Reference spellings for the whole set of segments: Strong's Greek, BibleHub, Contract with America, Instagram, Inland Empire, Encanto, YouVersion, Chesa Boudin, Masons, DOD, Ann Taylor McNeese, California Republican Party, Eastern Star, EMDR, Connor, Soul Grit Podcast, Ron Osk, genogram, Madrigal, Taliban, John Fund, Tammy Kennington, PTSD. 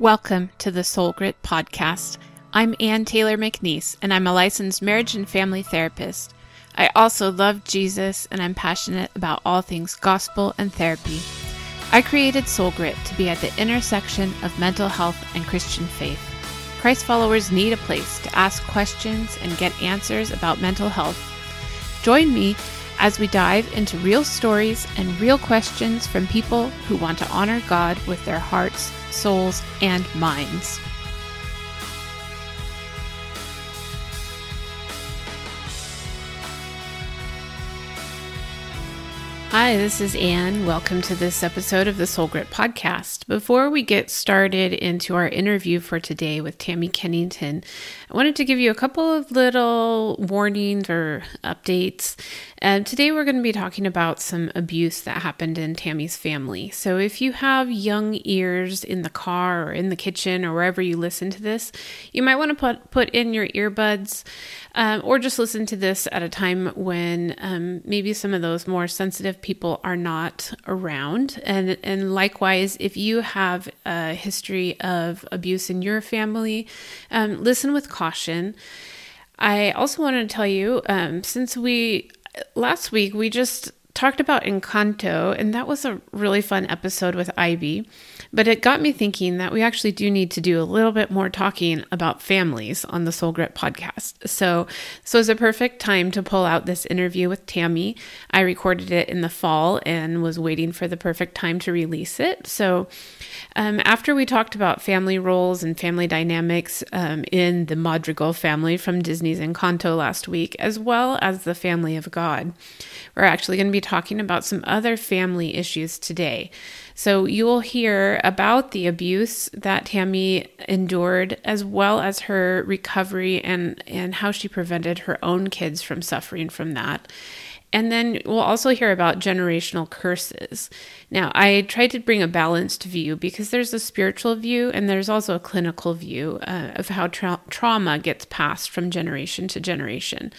Welcome to the Soul Grit Podcast. I'm Ann Taylor McNeese, and I'm a licensed marriage and family therapist. I also love Jesus, and I'm passionate about all things gospel and therapy. I created Soul Grit to be at the intersection of mental health and Christian faith. Christ followers need a place to ask questions and get answers about mental health. Join me as we dive into real stories and real questions from people who want to honor God with their hearts, souls, and minds. Hi, this is Ann. Welcome to this episode of the Soul Grit Podcast. Before we get started into our interview for today with Tammy Kennington, I wanted to give you a couple of little warnings or updates. Today we're going to be talking about some abuse that happened in Tammy's family. So if you have young ears in the car or in the kitchen or wherever you listen to this, you might want to put in your earbuds or just listen to this at a time when maybe some of those more sensitive people are not around. And likewise, if you have a history of abuse in your family, listen with caution. I also wanted to tell you, since last week, we just talked about Encanto, and that was a really fun episode with Ivy, but it got me thinking that we actually do need to do a little bit more talking about families on the Soul Grit Podcast. So it's a perfect time to pull out this interview with Tammy. I recorded it in the fall and was waiting for the perfect time to release it. So after we talked about family roles and family dynamics in the Madrigal family from Disney's Encanto last week, as well as the family of God, we're actually going to be talking about some other family issues today. So you will hear about the abuse that Tammy endured, as well as her recovery and how she prevented her own kids from suffering from that. And then we'll also hear about generational curses. Now, I tried to bring a balanced view because there's a spiritual view and there's also a clinical view of how trauma gets passed from generation to generation.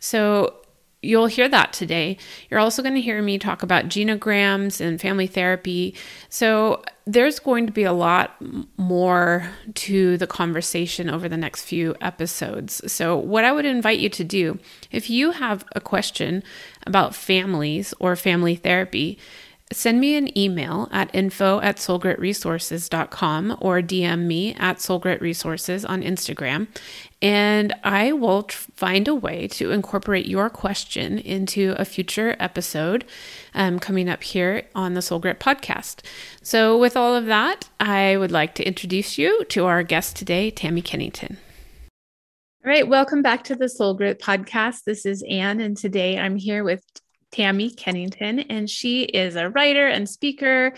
So you'll hear that today. You're also going to hear me talk about genograms and family therapy. So there's going to be a lot more to the conversation over the next few episodes. So what I would invite you to do, if you have a question about families or family therapy, send me an email at info@soulgritresources.com or DM me at soulgritresources on Instagram, and I will find a way to incorporate your question into a future episode coming up here on the Soul Grit Podcast. So with all of that, I would like to introduce you to our guest today, Tammy Kennington. All right, welcome back to the Soul Grit Podcast. This is Ann, and today I'm here with Tammy Kennington, and she is a writer and speaker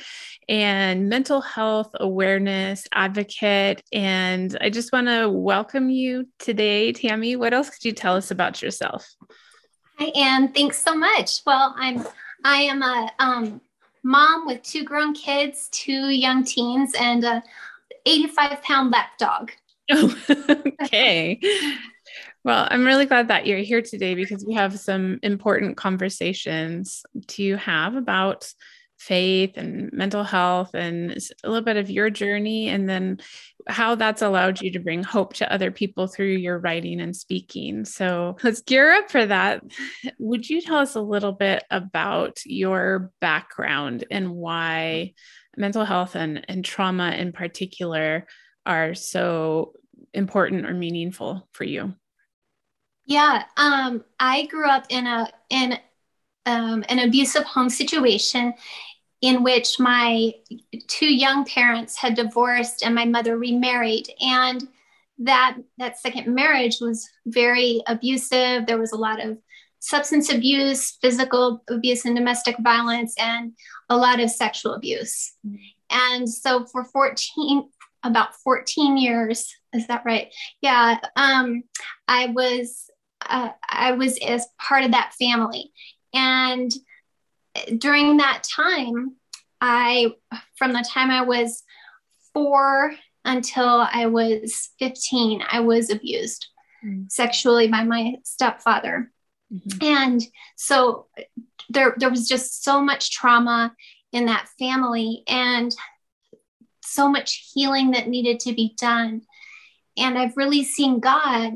and mental health awareness advocate. And I just want to welcome you today, Tammy. What else could you tell us about yourself? Hi, Ann. Thanks so much. Well, I am a mom with two grown kids, two young teens, and a 85-pound lap dog. Oh, okay. Well, I'm really glad that you're here today because we have some important conversations to have about faith and mental health and a little bit of your journey and then how that's allowed you to bring hope to other people through your writing and speaking. So let's gear up for that. Would you tell us a little bit about your background and why mental health and trauma in particular are so important or meaningful for you? Yeah, I grew up in an abusive home situation in which my two young parents had divorced and my mother remarried. And that second marriage was very abusive. There was a lot of substance abuse, physical abuse and domestic violence, and a lot of sexual abuse. And so for about 14 years, is that right? Yeah, I was as part of that family. And during that time, from the time I was 4 until I was 15, I was abused sexually by my stepfather. Mm-hmm. And so there was just so much trauma in that family. And so much healing that needed to be done. And I've really seen God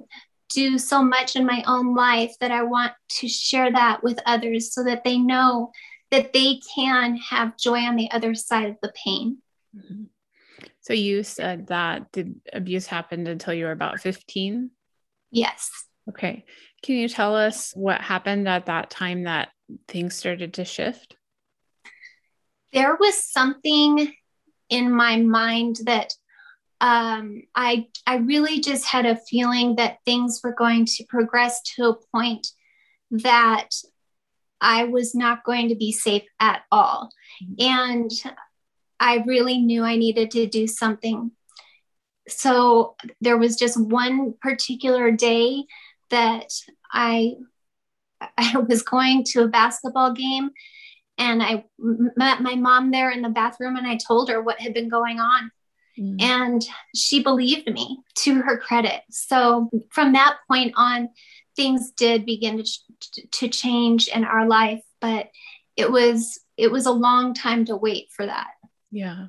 do so much in my own life that I want to share that with others so that they know that they can have joy on the other side of the pain. Mm-hmm. So you said that the abuse happened until you were about 15? Yes. Okay. Can you tell us what happened at that time that things started to shift? There was something in my mind that I really just had a feeling that things were going to progress to a point that I was not going to be safe at all. And I really knew I needed to do something. So there was just one particular day that I was going to a basketball game, and I met my mom there in the bathroom, and I told her what had been going on. Mm. And she believed me, to her credit. So from that point on, things did begin to change in our life, but it was a long time to wait for that. Yeah.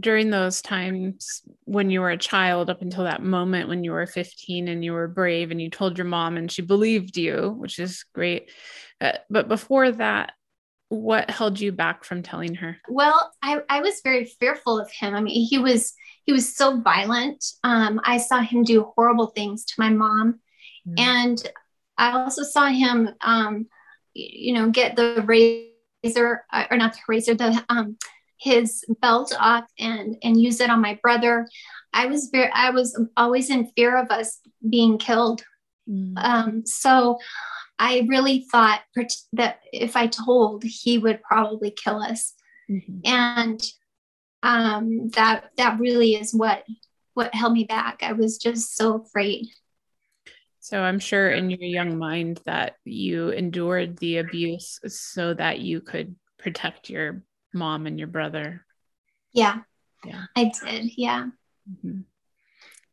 During those times when you were a child, up until that moment when you were 15 and you were brave and you told your mom and she believed you, which is great. But before that, what held you back from telling her? Well, I was very fearful of him. I mean, he was so violent. I saw him do horrible things to my mom. Mm. And I also saw him, get the razor, or not the razor, his belt off and use it on my brother. I was always in fear of us being killed. Mm. So I really thought that if I told, he would probably kill us. Mm-hmm. And that really is what held me back. I was just so afraid. So I'm sure in your young mind that you endured the abuse so that you could protect your mom and your brother. Yeah. I did. Yeah. Mm-hmm.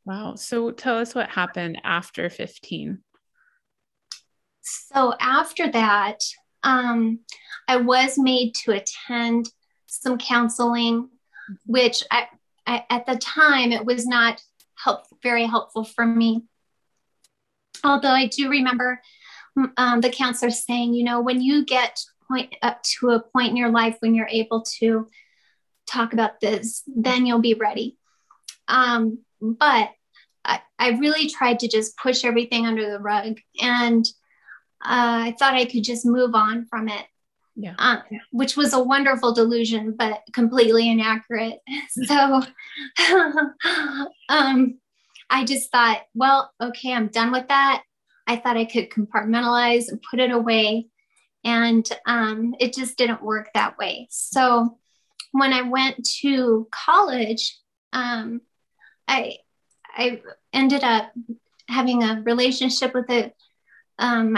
Wow. So tell us what happened after 15. So after that, I was made to attend some counseling, which I at the time, it was not very helpful for me. Although I do remember the counselor saying, when you get up to a point in your life when you're able to talk about this, then you'll be ready. But I really tried to just push everything under the rug, and I thought I could just move on from it, which was a wonderful delusion, but completely inaccurate. So I just thought, well, okay, I'm done with that. I thought I could compartmentalize and put it away. And it just didn't work that way. So when I went to college, I ended up having a relationship with a young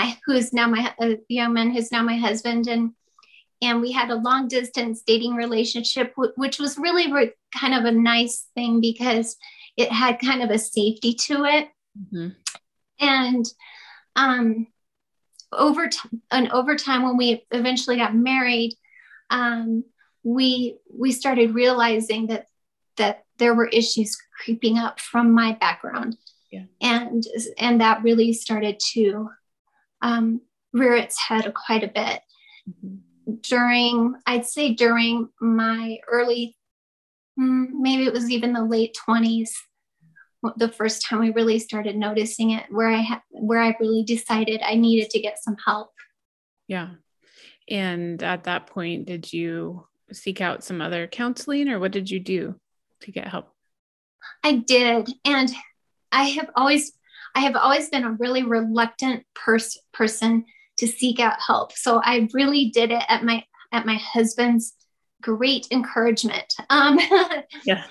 man who's now my husband, and we had a long distance dating relationship, which was really kind of a nice thing because it had kind of a safety to it. Mm-hmm. And over time, when we eventually got married, we started realizing that there were issues creeping up from my background, and that really started to rear its head quite a bit. Mm-hmm. I'd say during my early, maybe it was even the late 20s, the first time we really started noticing it, where I really decided I needed to get some help. Yeah. And at that point, did you seek out some other counseling, or what did you do to get help? I did. And I have always been a really reluctant person to seek out help. So I really did it at my husband's great encouragement. Yeah.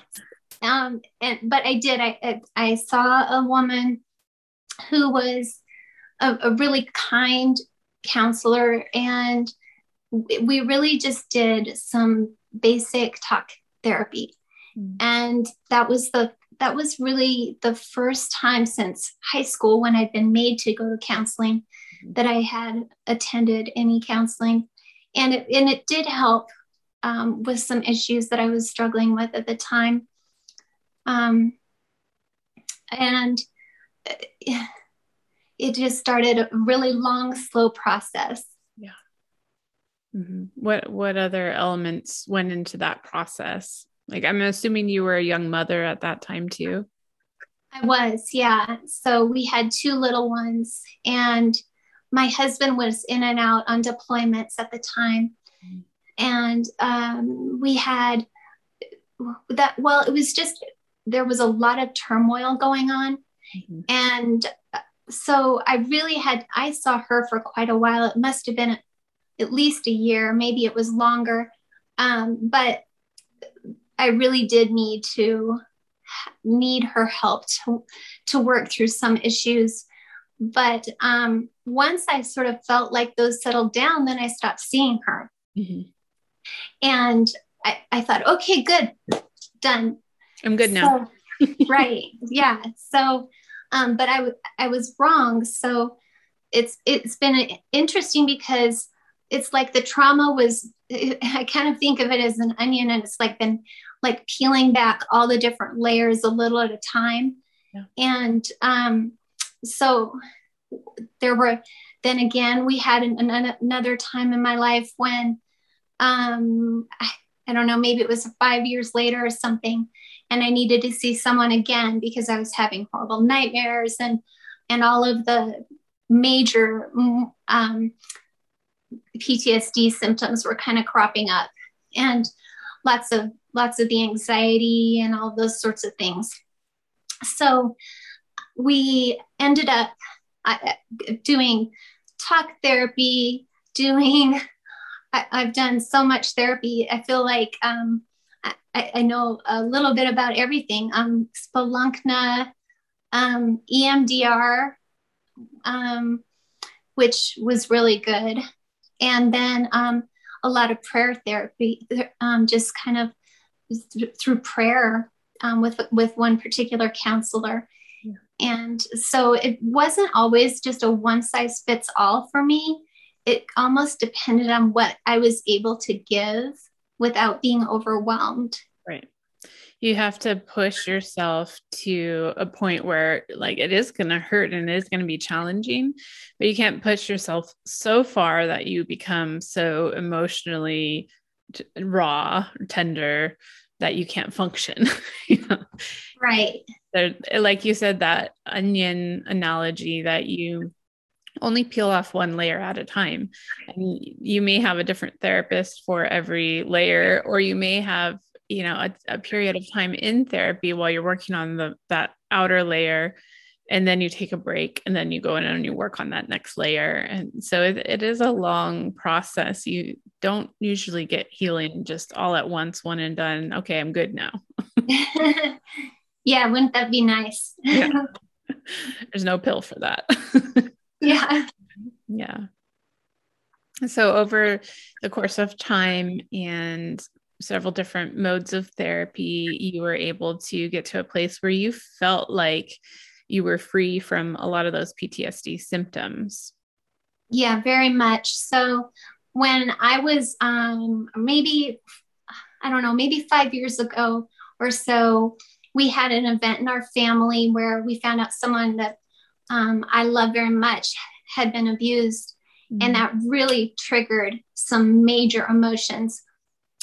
But I did. I saw a woman who was a really kind counselor, and we really just did some basic talk therapy. Mm-hmm. And that was really the first time since high school when I'd been made to go to counseling that I had attended any counseling. And it did help with some issues that I was struggling with at the time. And it just started a really long, slow process. Yeah. Mm-hmm. What other elements went into that process? Like, I'm assuming you were a young mother at that time too. I was, yeah. So we had two little ones, and my husband was in and out on deployments at the time. Mm-hmm. And we had that, well, it was just, there was a lot of turmoil going on. Mm-hmm. And so I saw her for quite a while. It must've been at least a year, maybe it was longer. But I really did need her help to work through some issues. But once I sort of felt like those settled down, then I stopped seeing her. Mm-hmm. And I thought, okay, good, done. I'm good now. So, right. Yeah. So, but I was wrong. So it's been interesting because it's like the trauma was, I kind of think of it as an onion, and it's like been like peeling back all the different layers a little at a time. Yeah. And, so there were, then again, we had another time in my life when, I don't know, maybe it was 5 years later or something. And I needed to see someone again because I was having horrible nightmares and all of the major PTSD symptoms were kind of cropping up, and lots of the anxiety and all those sorts of things. So we ended up doing talk therapy, I've done so much therapy. I feel like, I know a little bit about everything. Spelunkna, EMDR, which was really good. And then, a lot of prayer therapy, just kind of through prayer, with one particular counselor. Yeah. And so it wasn't always just a one size fits all for me. It almost depended on what I was able to give without being overwhelmed. Right. You have to push yourself to a point where like it is going to hurt and it is going to be challenging, but you can't push yourself so far that you become so emotionally raw, tender, that you can't function. You know? Right. Like you said, that onion analogy that you only peel off one layer at a time. And you may have a different therapist for every layer, or you may have, you know, a period of time in therapy while you're working on that outer layer, and then you take a break, and then you go in and you work on that next layer. And so it is a long process. You don't usually get healing just all at once, one and done. Okay, I'm good now. Yeah. Wouldn't that be nice? Yeah. There's no pill for that. Yeah. Yeah. So over the course of time and several different modes of therapy, you were able to get to a place where you felt like you were free from a lot of those PTSD symptoms. Yeah, very much. So when I was maybe 5 years ago or so, we had an event in our family where we found out someone that I love very much had been abused. Mm-hmm. And that really triggered some major emotions.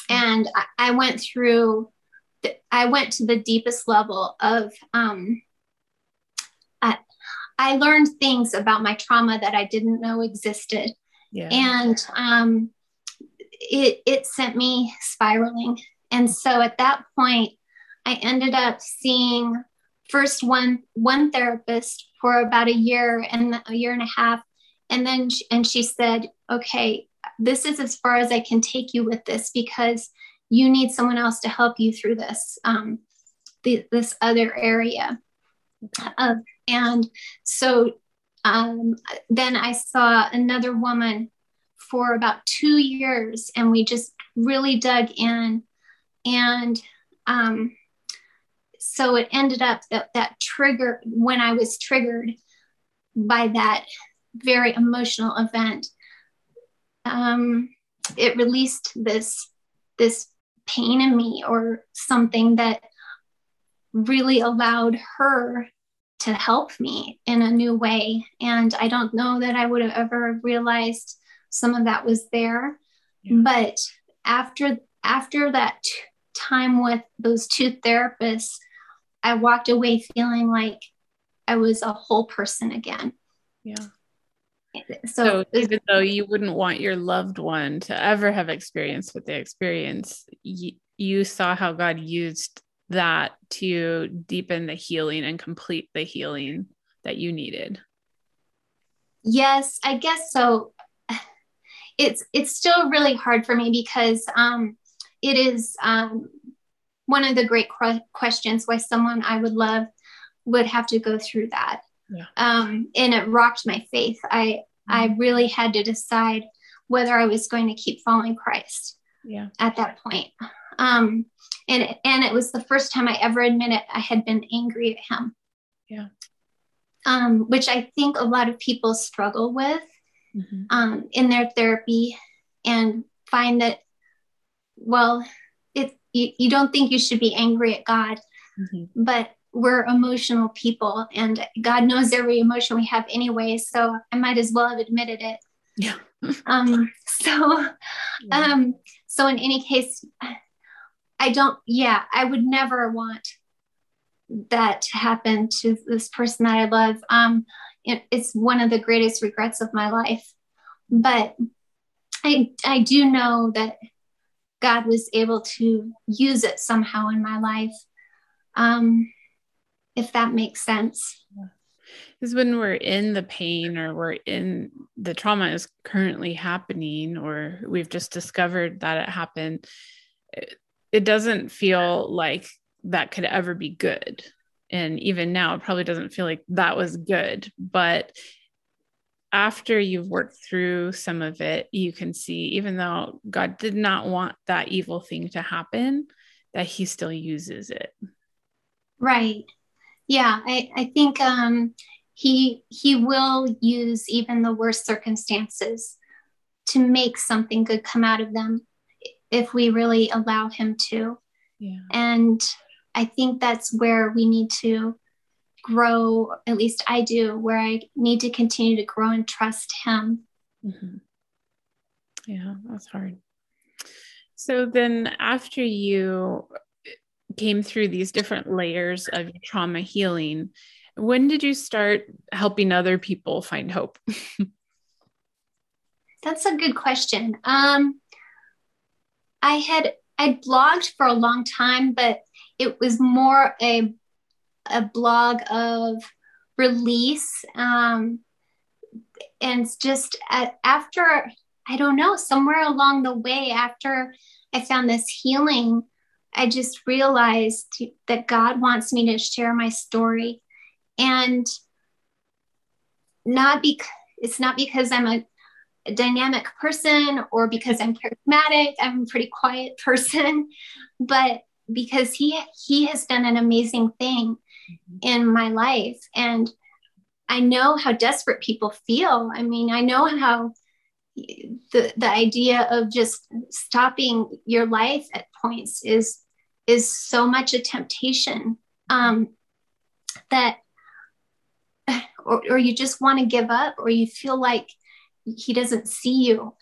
And I went to the deepest level of, I learned things about my trauma that I didn't know existed. Yeah. And, it sent me spiraling. And so at that point I ended up seeing first one therapist for about a year and a half. And then, she said, okay, this is as far as I can take you with this, because you need someone else to help you through this, this other area. And so, then I saw another woman for about 2 years, and we just really dug in. And, so it ended up that trigger, when I was triggered by that very emotional event, it released this this pain in me or something that really allowed her to help me in a new way. And I don't know that I would have ever realized some of that was there. Yeah. But after that time with those two therapists, I walked away feeling like I was a whole person again. Yeah. So even though you wouldn't want your loved one to ever have experienced what they experienced, you saw how God used that to deepen the healing and complete the healing that you needed. Yes, I guess so. It's still really hard for me because it is one of the great questions why someone I would love would have to go through that. Yeah. And it rocked my faith. I really had to decide whether I was going to keep following Christ at that point. And it was the first time I ever admitted I had been angry at him. Yeah. Which I think a lot of people struggle with, mm-hmm. In their therapy, and find that, well, you don't think you should be angry at God, mm-hmm. but we're emotional people and God knows every emotion we have anyway. So I might as well have admitted it. Yeah. So in any case, I would never want that to happen to this person that I love. It's one of the greatest regrets of my life, but I do know that God was able to use it somehow in my life. If that makes sense. Because when we're in the pain or we're in the trauma is currently happening, or we've just discovered that it happened, it doesn't feel like that could ever be good. And even now, it probably doesn't feel like that was good. But after you've worked through some of it, you can see, even though God did not want that evil thing to happen, that he still uses it. Right. Yeah, I think he will use even the worst circumstances to make something good come out of them if we really allow him to. Yeah. And I think that's where we need to grow, at least I do, where I need to continue to grow and trust him. Mm-hmm. Yeah, that's hard. So then after you came through these different layers of trauma healing, when did you start helping other people find hope? That's a good question. I blogged for a long time, but it was more a blog of release. And just after, I don't know, somewhere along the way, after I found this healing, I just realized that God wants me to share my story, and it's not because I'm a dynamic person or because I'm charismatic. I'm a pretty quiet person, but because he has done an amazing thing in my life. And I know how desperate people feel. I mean, I know how the idea of just stopping your life at points is so much a temptation, that, or you just want to give up, or you feel like he doesn't see you.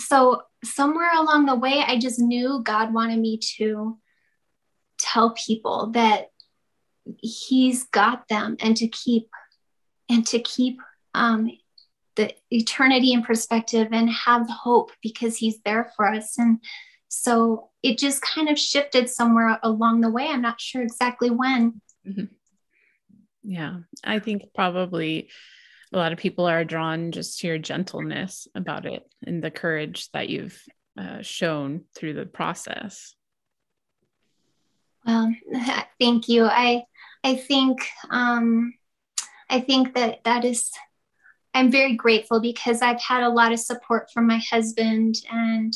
So somewhere along the way, I just knew God wanted me to tell people that he's got them, and to keep, the eternity in perspective and have hope, because he's there for us. And so it just kind of shifted somewhere along the way. I'm not sure exactly when. Mm-hmm. Yeah. I think probably a lot of people are drawn just to your gentleness about it and the courage that you've shown through the process. Well, thank you. I think that is, I'm very grateful, because I've had a lot of support from my husband and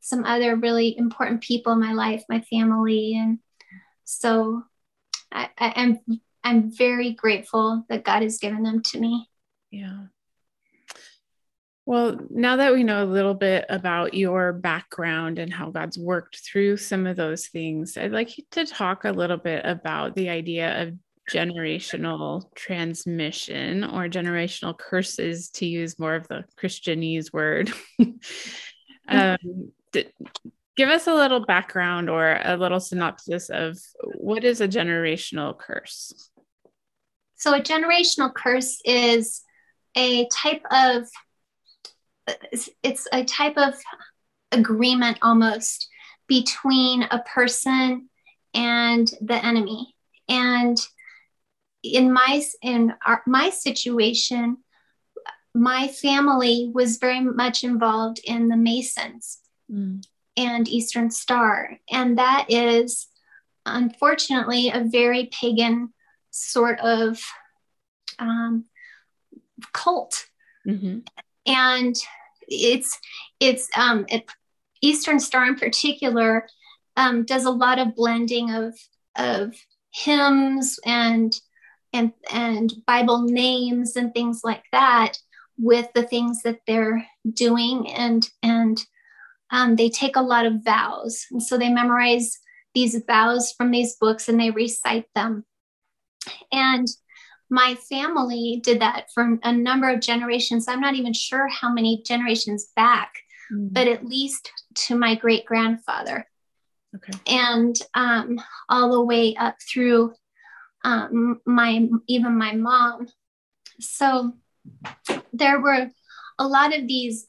some other really important people in my life, my family. And so I'm very grateful that God has given them to me. Yeah. Well, now that we know a little bit about your background and how God's worked through some of those things, I'd like you to talk a little bit about the idea of generational transmission or generational curses, to use more of the Christianese word. Give us a little background or a little synopsis of what is a generational curse. So a generational curse is a type of agreement almost between a person and the enemy. And in my situation, my family was very much involved in the Masons and Eastern Star. And that is unfortunately a very pagan sort of cult. Mm-hmm. And Eastern Star in particular does a lot of blending of hymns and Bible names and things like that with the things that they're doing. And they take a lot of vows. And so they memorize these vows from these books and they recite them. And my family did that for a number of generations. I'm not even sure how many generations back, but at least to my great-grandfather. Okay. And all the way up through even my mom. So there were a lot of these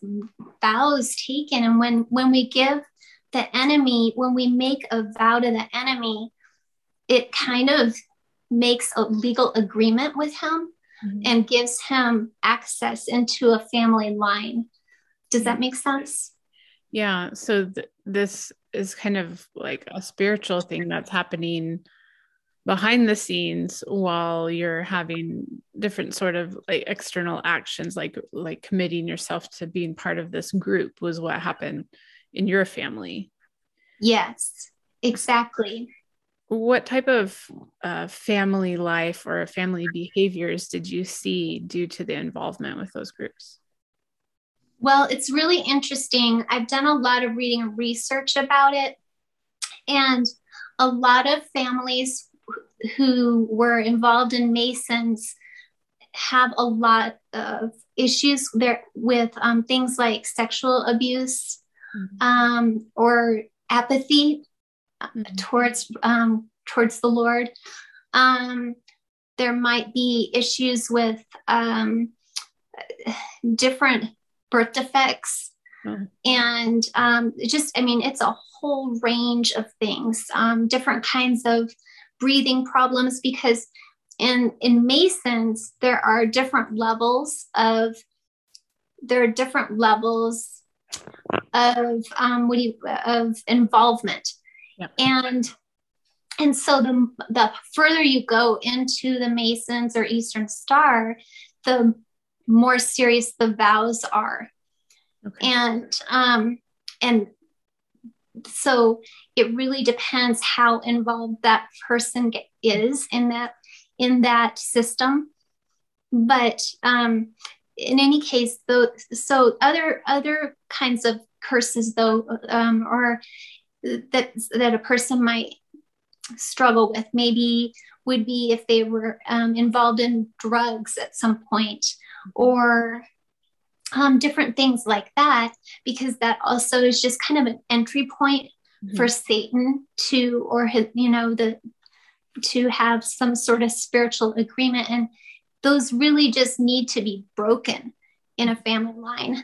vows taken. And when we give the enemy, when we make a vow to the enemy, it kind of makes a legal agreement with him and gives him access into a family line. Does that make sense? Yeah. So this is kind of like a spiritual thing that's happening behind the scenes while you're having different sort of like external actions, like committing yourself to being part of this group was what happened in your family. Yes, exactly. What type of family life or family behaviors did you see due to the involvement with those groups? Well, it's really interesting. I've done a lot of reading and research about it. And a lot of families who were involved in Masons have a lot of issues there with things like sexual abuse or apathy. Towards the Lord. There might be issues with different birth defects and it's a whole range of things, different kinds of breathing problems, because in Masons there are different levels of of involvement. Yep. And so the further you go into the Masons or Eastern Star, the more serious the vows are. Okay. And so it really depends how involved that person is in that system. But, in any case, though, so other kinds of curses though, or that a person might struggle with maybe would be if they were involved in drugs at some point or different things like that, because that also is just kind of an entry point for Satan to have some sort of spiritual agreement. And those really just need to be broken in a family line,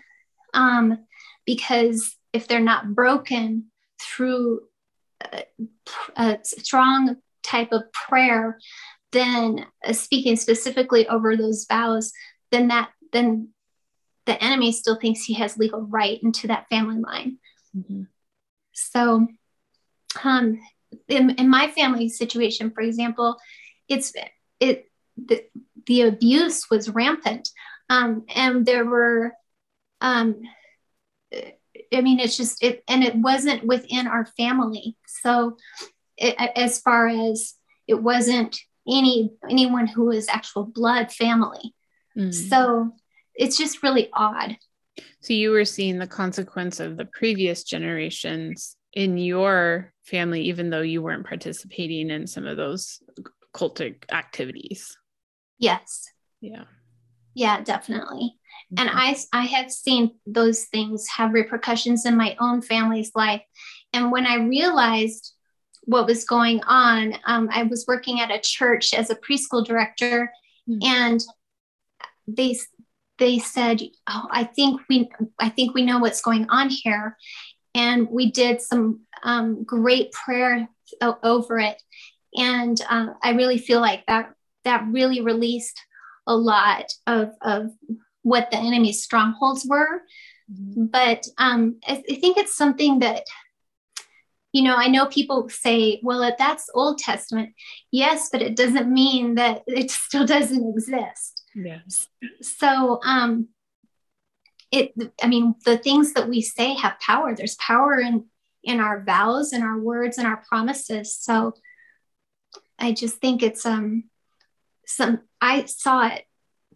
because if they're not broken through a strong type of prayer, then speaking specifically over those vows, then the enemy still thinks he has legal right into that family line. Mm-hmm. So in my family situation, for example, the abuse was rampant. And there were, it wasn't within our family. So as far as it wasn't anyone who was actual blood family. So it's just really odd. So you were seeing the consequence of the previous generations in your family, even though you weren't participating in some of those cultic activities. Yes. Yeah. Yeah, definitely. And I have seen those things have repercussions in my own family's life. And when I realized what was going on, I was working at a church as a preschool director, and they said, "Oh, I think we know what's going on here," and we did some great prayer over it, and I really feel like that really released a lot of what the enemy's strongholds were. But I think it's something that, you know, I know people say, well, that's Old Testament. Yes, but it doesn't mean that it still doesn't exist. Yes. So the things that we say have power. There's power in our vows and our words and our promises. So I just think it's I saw it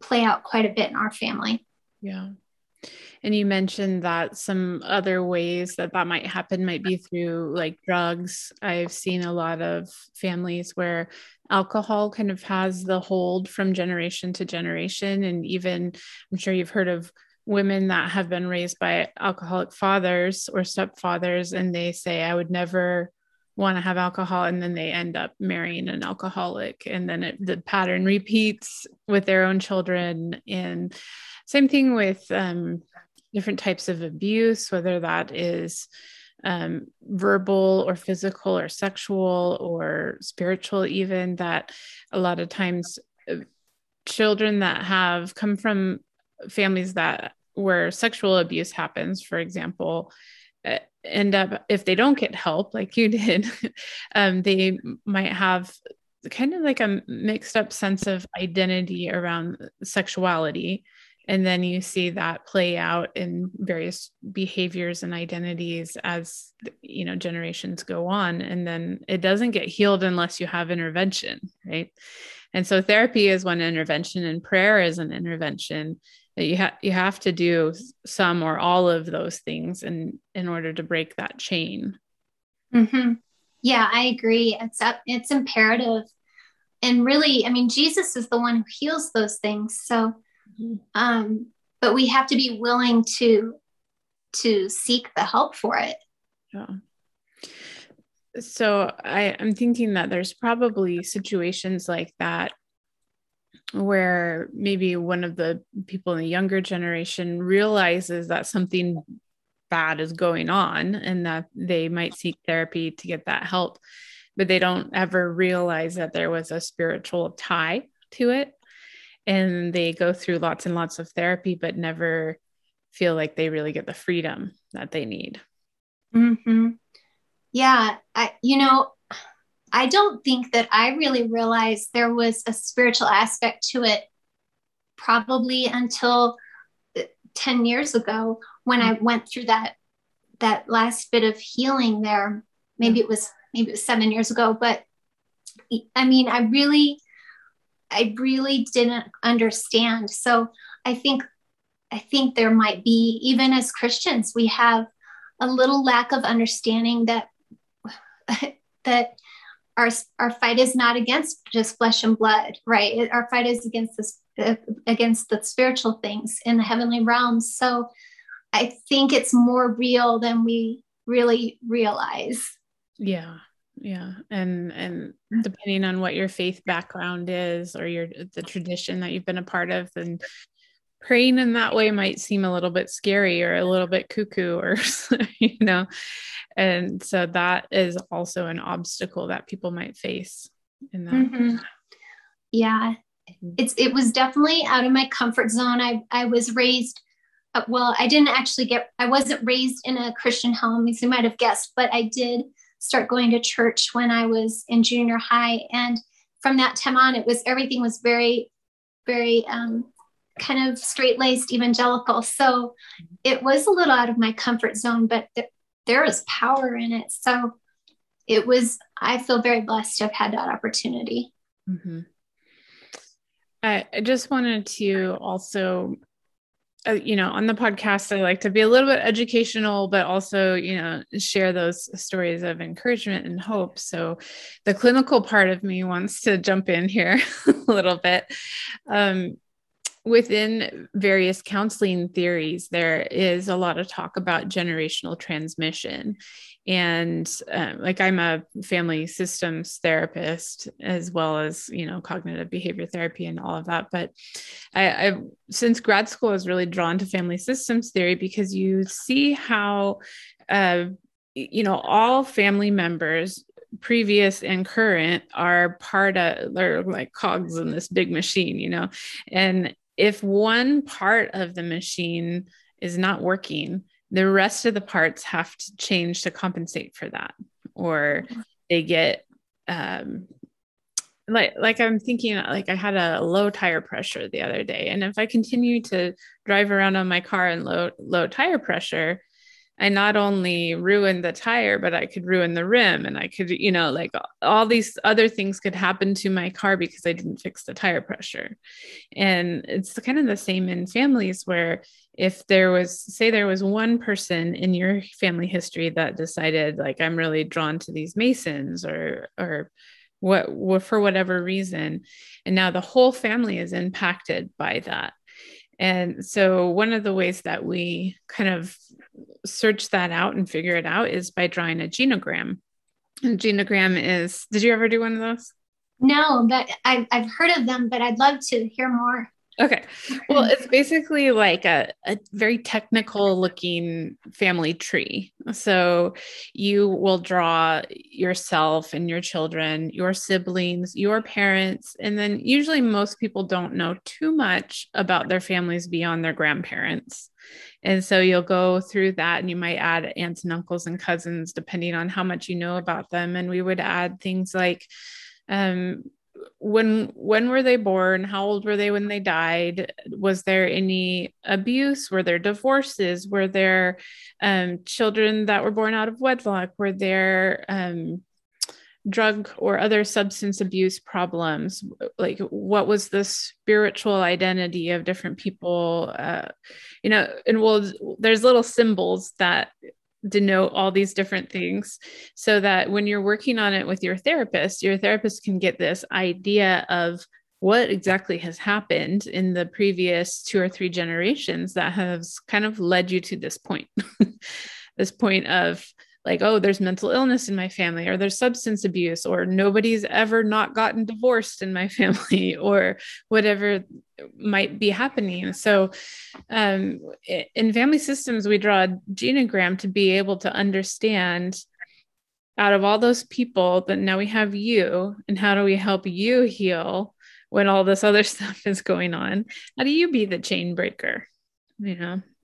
play out quite a bit in our family. Yeah. And you mentioned that some other ways that might happen might be through like drugs. I've seen a lot of families where alcohol kind of has the hold from generation to generation. And even, I'm sure you've heard of women that have been raised by alcoholic fathers or stepfathers, and they say, I would never want to have alcohol, and then they end up marrying an alcoholic, and then the pattern repeats with their own children. And same thing with different types of abuse, whether that is verbal or physical or sexual or spiritual, even, that a lot of times children that have come from families where sexual abuse happens, for example, end up, if they don't get help like you did, they might have kind of like a mixed up sense of identity around sexuality. And then you see that play out in various behaviors and identities as, you know, generations go on, and then it doesn't get healed unless you have intervention, right? And so therapy is one intervention, and prayer is an intervention. You have to do some or all of those things in order to break that chain. Mm-hmm. Yeah, I agree. It's imperative. And really, I mean, Jesus is the one who heals those things. So, but we have to be willing to seek the help for it. Yeah. So I'm thinking that there's probably situations like that where maybe one of the people in the younger generation realizes that something bad is going on and that they might seek therapy to get that help, but they don't ever realize that there was a spiritual tie to it. And they go through lots and lots of therapy, but never feel like they really get the freedom that they need. Mm-hmm. Yeah. I don't think that I really realized there was a spiritual aspect to it probably until 10 years ago when I went through that last bit of healing there. Maybe it was 7 years ago, but I mean, I really didn't understand. So I think there might be, even as Christians, we have a little lack of understanding that our fight is not against just flesh and blood, right? Our fight is against the spiritual things in the heavenly realms. So I think it's more real than we really realize. Yeah. Yeah. And depending on what your faith background is or the tradition that you've been a part of, then praying in that way might seem a little bit scary or a little bit cuckoo or, you know, and so that is also an obstacle that people might face in that. Mm-hmm. Yeah. It was definitely out of my comfort zone. I was raised, I wasn't raised in a Christian home, as you might've guessed, but I did start going to church when I was in junior high. And from that time on, everything was very, very, kind of straight-laced evangelical. So it was a little out of my comfort zone, but there is power in it. So I feel very blessed to have had that opportunity. Mm-hmm. I just wanted to also on the podcast, I like to be a little bit educational, but also, share those stories of encouragement and hope. So the clinical part of me wants to jump in here a little bit. Within various counseling theories, there is a lot of talk about generational transmission. And I'm a family systems therapist, as well as, cognitive behavior therapy and all of that. But I since grad school, I was really drawn to family systems theory, because you see how, all family members, previous and current, are part of, they're like cogs in this big machine, and if one part of the machine is not working, the rest of the parts have to change to compensate for that, or they get, I'm thinking, I had a low tire pressure the other day. And if I continue to drive around on my car in low tire pressure, I not only ruined the tire, but I could ruin the rim. And I could, all these other things could happen to my car because I didn't fix the tire pressure. And it's kind of the same in families, where if there was one person in your family history that decided, I'm really drawn to these Masons or what, for whatever reason, and now the whole family is impacted by that. And so one of the ways that we kind of search that out and figure it out is by drawing a genogram. And genogram is, did you ever do one of those? No, but I've heard of them, but I'd love to hear more. Okay. Well, it's basically like a very technical looking family tree. So you will draw yourself and your children, your siblings, your parents, and then usually most people don't know too much about their families beyond their grandparents. And so you'll go through that, and you might add aunts and uncles and cousins, depending on how much you know about them. And we would add things like, when were they born? How old were they when they died? Was there any abuse? Were there divorces? Were there children that were born out of wedlock? Were there drug or other substance abuse problems? Like, what was the spiritual identity of different people? There's little symbols that denote all these different things, so that when you're working on it with your therapist can get this idea of what exactly has happened in the previous 2 or 3 generations that has kind of led you to this point, this point of there's mental illness in my family, or there's substance abuse, or nobody's ever not gotten divorced in my family, or whatever might be happening. So in family systems, we draw a genogram to be able to understand, out of all those people, that now we have you, and how do we help you heal when all this other stuff is going on? How do you be the chain breaker,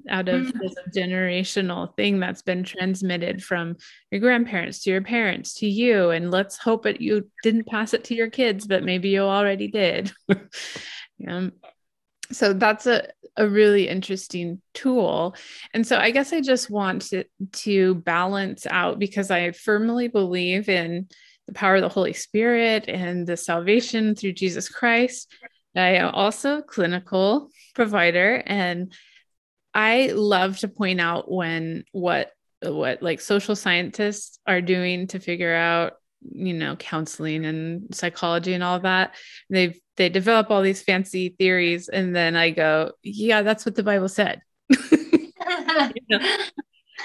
out of this generational thing that's been transmitted from your grandparents to your parents to you? And let's hope that you didn't pass it to your kids, but maybe you already did. So that's a really interesting tool. And so I guess I just want to balance out, because I firmly believe in the power of the Holy Spirit and the salvation through Jesus Christ. I am also a clinical provider, and I love to point out what social scientists are doing to figure out, counseling and psychology and all that. They develop all these fancy theories, and then I go, yeah, that's what the Bible said.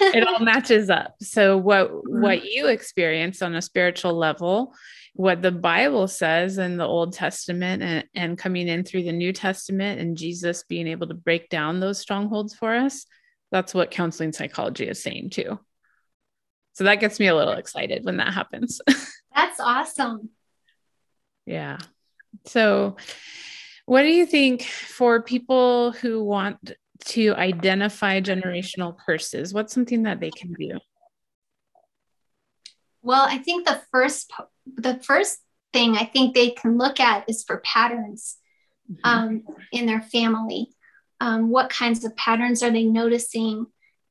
It all matches up. So what you experience on a spiritual level, what the Bible says in the Old Testament and coming in through the New Testament, and Jesus being able to break down those strongholds for us, that's what counseling psychology is saying too. So that gets me a little excited when that happens. That's awesome. Yeah. So what do you think for people who want to identify generational curses? What's something that they can do? Well, I think the first thing I think they can look at is for patterns in their family. What kinds of patterns are they noticing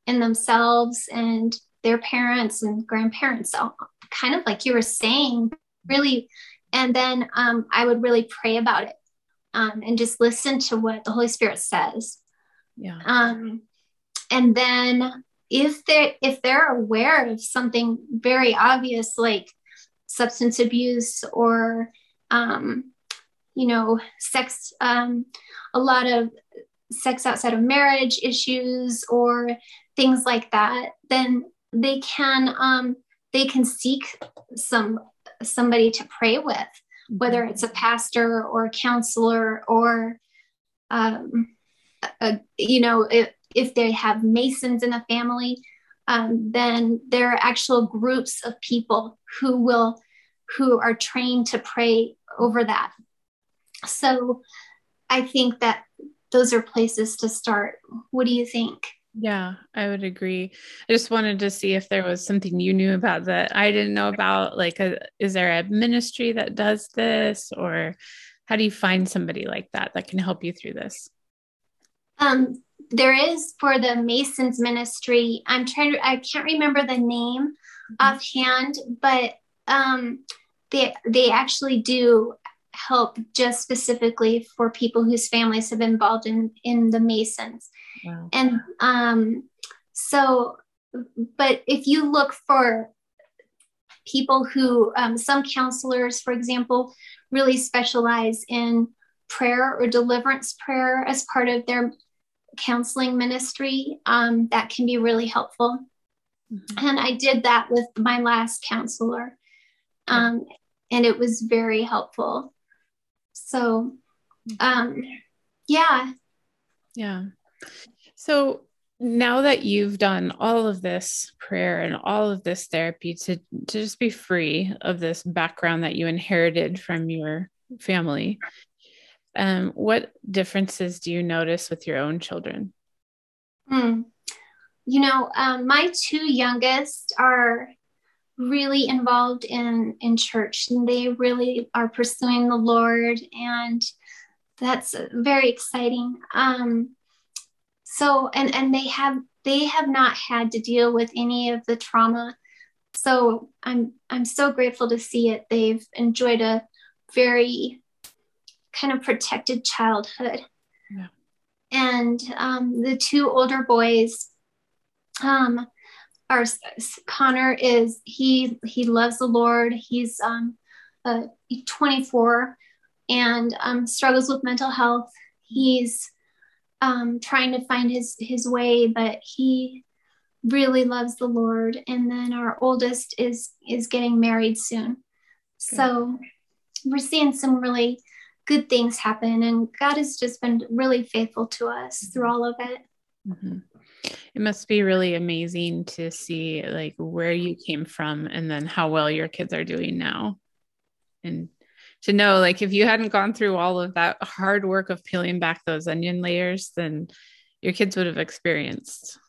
in themselves and their parents and grandparents? So kind of like you were saying, really. And then I would really pray about it and just listen to what the Holy Spirit says. Yeah. And then if they're aware of something very obvious, like substance abuse or, sex, a lot of sex outside of marriage issues or things like that, then they can seek somebody to pray with, whether it's a pastor or a counselor or, if they have Masons in the family, then there are actual groups of people who are trained to pray over that. So I think that those are places to start. What do you think? Yeah, I would agree. I just wanted to see if there was something you knew about that I didn't know about, is there a ministry that does this, or how do you find somebody like that can help you through this? There is, for the Masons ministry. I can't remember the name offhand, but they actually do help just specifically for people whose families have been involved in the Masons. Wow. And but if you look for people who, some counselors, for example, really specialize in prayer or deliverance prayer as part of their counseling ministry, that can be really helpful. Mm-hmm. And I did that with my last counselor, and it was very helpful. So, yeah. So now that you've done all of this prayer and all of this therapy to just be free of this background that you inherited from your family, what differences do you notice with your own children? My two youngest are really involved in church, and they really are pursuing the Lord, and that's very exciting. So they have not had to deal with any of the trauma. So I'm so grateful to see it. They've enjoyed a very kind of protected childhood. Yeah. And the two older boys, Connor is, he loves the Lord. He's 24 and struggles with mental health. He's trying to find his way, but he really loves the Lord. And then our oldest is getting married soon. Okay. So we're seeing some really good things happen, and God has just been really faithful to us through all of it. Mm-hmm. It must be really amazing to see where you came from and then how well your kids are doing now. And to know if you hadn't gone through all of that hard work of peeling back those onion layers, then your kids would have experienced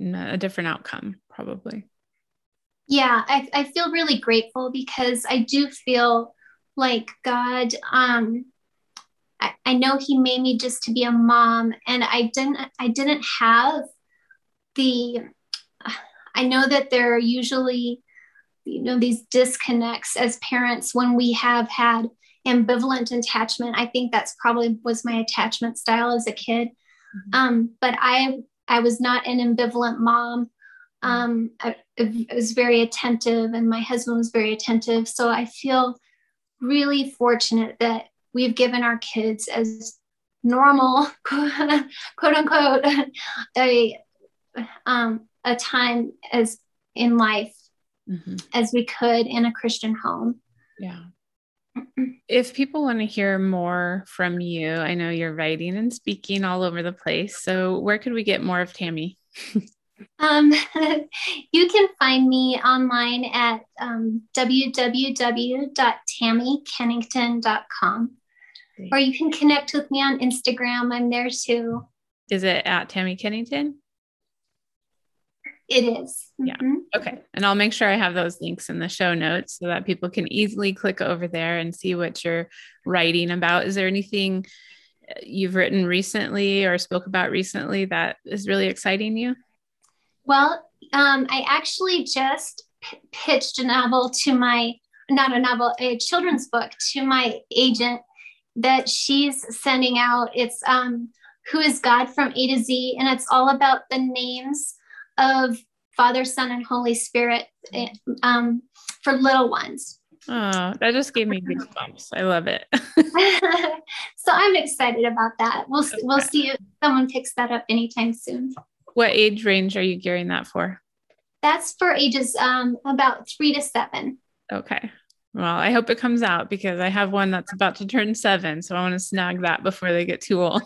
a different outcome probably. Yeah. I feel really grateful because I do feel like God, I know he made me just to be a mom, and I didn't have I know that there are usually, these disconnects as parents when we have had ambivalent attachment. I think that's probably was my attachment style as a kid. Mm-hmm. But I was not an ambivalent mom. I was very attentive, and my husband was very attentive. So I feel really fortunate that we've given our kids as normal, quote unquote, a time as in life, mm-hmm, as we could in a Christian home. Yeah. If people want to hear more from you, I know you're writing and speaking all over the place. So where could we get more of Tammy? You can find me online at www.tammykennington.com. Or you can connect with me on Instagram. I'm there too. Is it at Tammy Kennington? It is. Mm-hmm. Yeah. Okay. And I'll make sure I have those links in the show notes so that people can easily click over there and see what you're writing about. Is there anything you've written recently or spoke about recently that is really exciting you? Well, I actually just pitched a children's book to my agent that she's sending out. It's Who Is God from A to Z. And it's all about the names of Father, Son, and Holy Spirit for little ones. Oh, that just gave me goosebumps. I love it. So I'm excited about that. We'll see if someone picks that up anytime soon. What age range are you gearing that for? That's for ages about 3 to 7. Okay. Well, I hope it comes out because I have one that's about to turn 7. So I want to snag that before they get too old.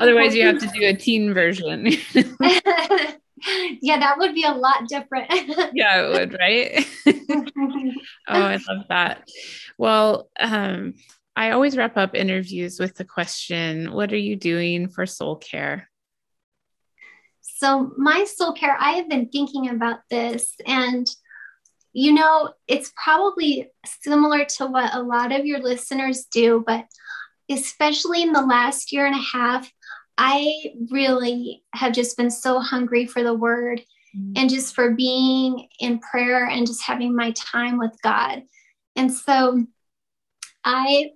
Otherwise you have to do a teen version. Yeah, that would be a lot different. Yeah, it would, right? Oh, I love that. Well, I always wrap up interviews with the question, what are you doing for soul care? So my soul care, I have been thinking about this, and you know, it's probably similar to what a lot of your listeners do, but especially in the last year and a half, I really have just been so hungry for the word and just for being in prayer and just having my time with God. And so I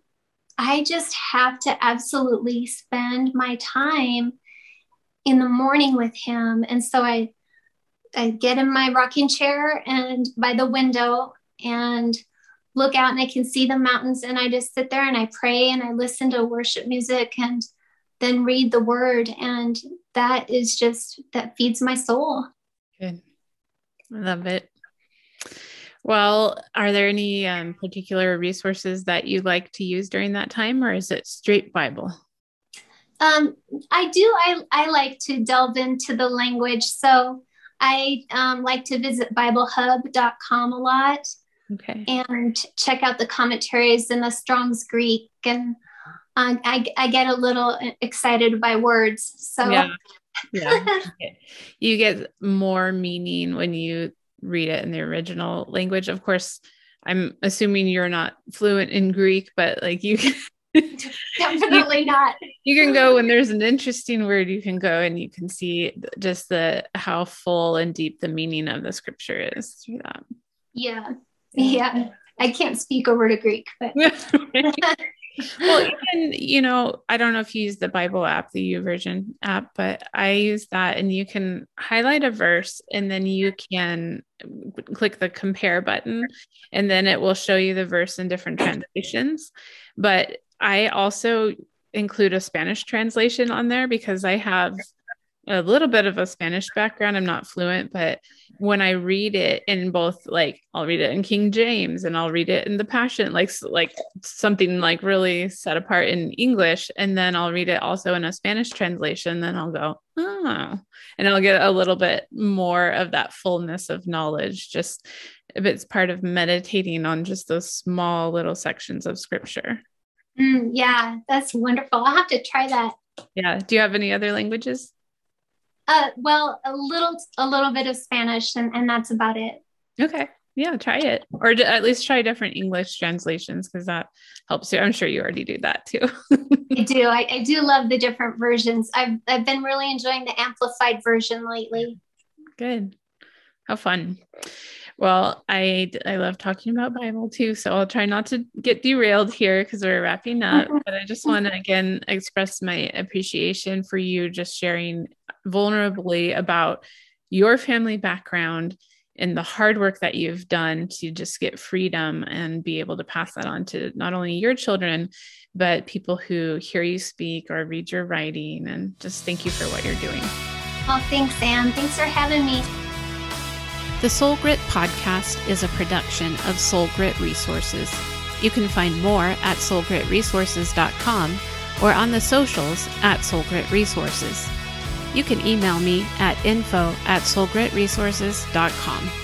just have to absolutely spend my time in the morning with him. And so I get in my rocking chair and by the window and look out and I can see the mountains, and I just sit there and I pray and I listen to worship music and then read the word. And that is just, that feeds my soul. Good. I love it. Well, are there any particular resources that you like to use during that time, or is it straight Bible? I do. I like to delve into the language. So I like to visit BibleHub.com a lot. Okay. And check out the commentaries in the Strong's Greek. And I get a little excited by words. So yeah. You get more meaning when you read it in the original language. Of course, I'm assuming you're not fluent in Greek, but like you can definitely not. You can go when there's an interesting word, you can go and you can see just how full and deep the meaning of the scripture is through that. Yeah. Yeah. I can't speak a word of Greek, but well, even, you know, I don't know if you use the Bible app, the YouVersion app, but I use that, and you can highlight a verse and then you can click the compare button and then it will show you the verse in different translations. But I also include a Spanish translation on there because I have a little bit of a Spanish background. I'm not fluent, but when I read it in both, like I'll read it in King James and I'll read it in the Passion, like something like really set apart in English. And then I'll read it also in a Spanish translation. Then I'll go, oh, and I'll get a little bit more of that fullness of knowledge. Just if it's part of meditating on just those small little sections of scripture. Yeah, that's wonderful. I'll have to try that. Yeah. Do you have any other languages? Well, a little bit of Spanish and that's about it. Okay. Yeah. Try it, or at least try different English translations, because that helps you. I'm sure you already do that too. I do. I do love the different versions. I've been really enjoying the amplified version lately. Good. How fun. Well, I love talking about Bible too, so I'll try not to get derailed here because we're wrapping up, but I just want to again express my appreciation for you just sharing vulnerably about your family background and the hard work that you've done to just get freedom and be able to pass that on to not only your children, but people who hear you speak or read your writing. And just thank you for what you're doing. Well, thanks, Ann. Thanks for having me. The Soul Grit Podcast is a production of Soul Grit Resources. You can find more at soulgritresources.com or on the socials at Soul Grit Resources. You can email me at info@soulgritresources.com.